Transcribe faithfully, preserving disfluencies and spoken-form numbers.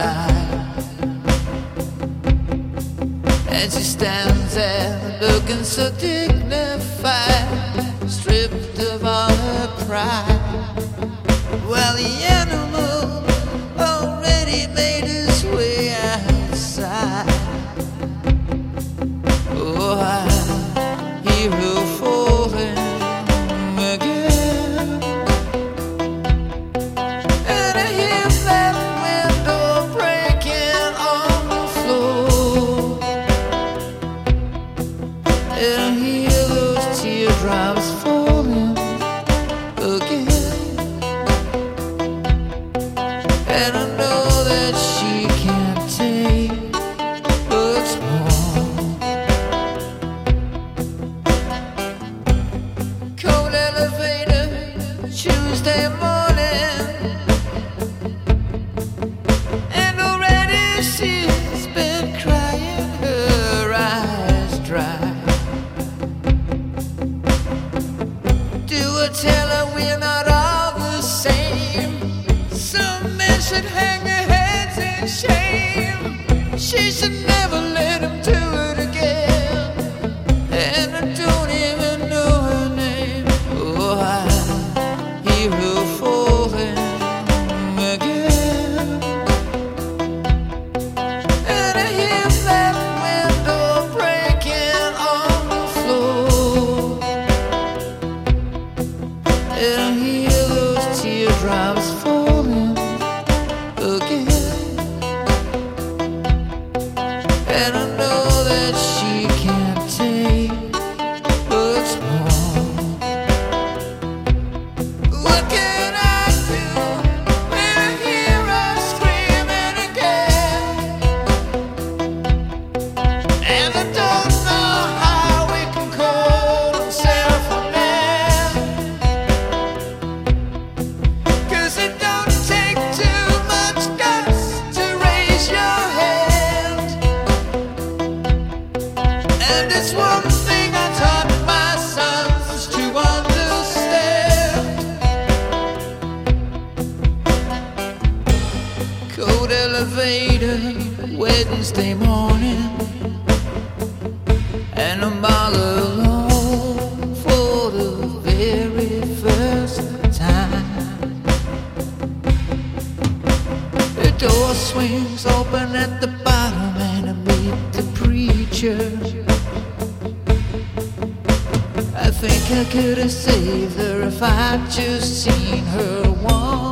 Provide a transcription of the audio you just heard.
alive. And she stands there looking so dignified, stripped of all her pride. Well, the animal already made his way outside. Oh, I hear her falling again, and I hear that window breaking on the floor, and I hear those teardrops falling again. And I know that she can't take much more. Cold elevator, Tuesday morning, and already she's been crying her eyes dry. Do I tell her we're not all the same? Some men should hang their heads in shame. She should never let him do it again. And I don't even know her name. Oh, I hear her falling again, and I hear that window breaking on the floor, and I hear those teardrops falling again. And I know that she can't take much more. What can I do when I hear her screaming again? And I don't know how we can call himself a man, 'cause it don't take two . It's one thing I taught my sons to understand. Cold elevator, Wednesday morning, and I'm all alone for the very first time. The door swings open at the bottom, and I meet the preacher. I think I could have saved her if I'd just seen her once.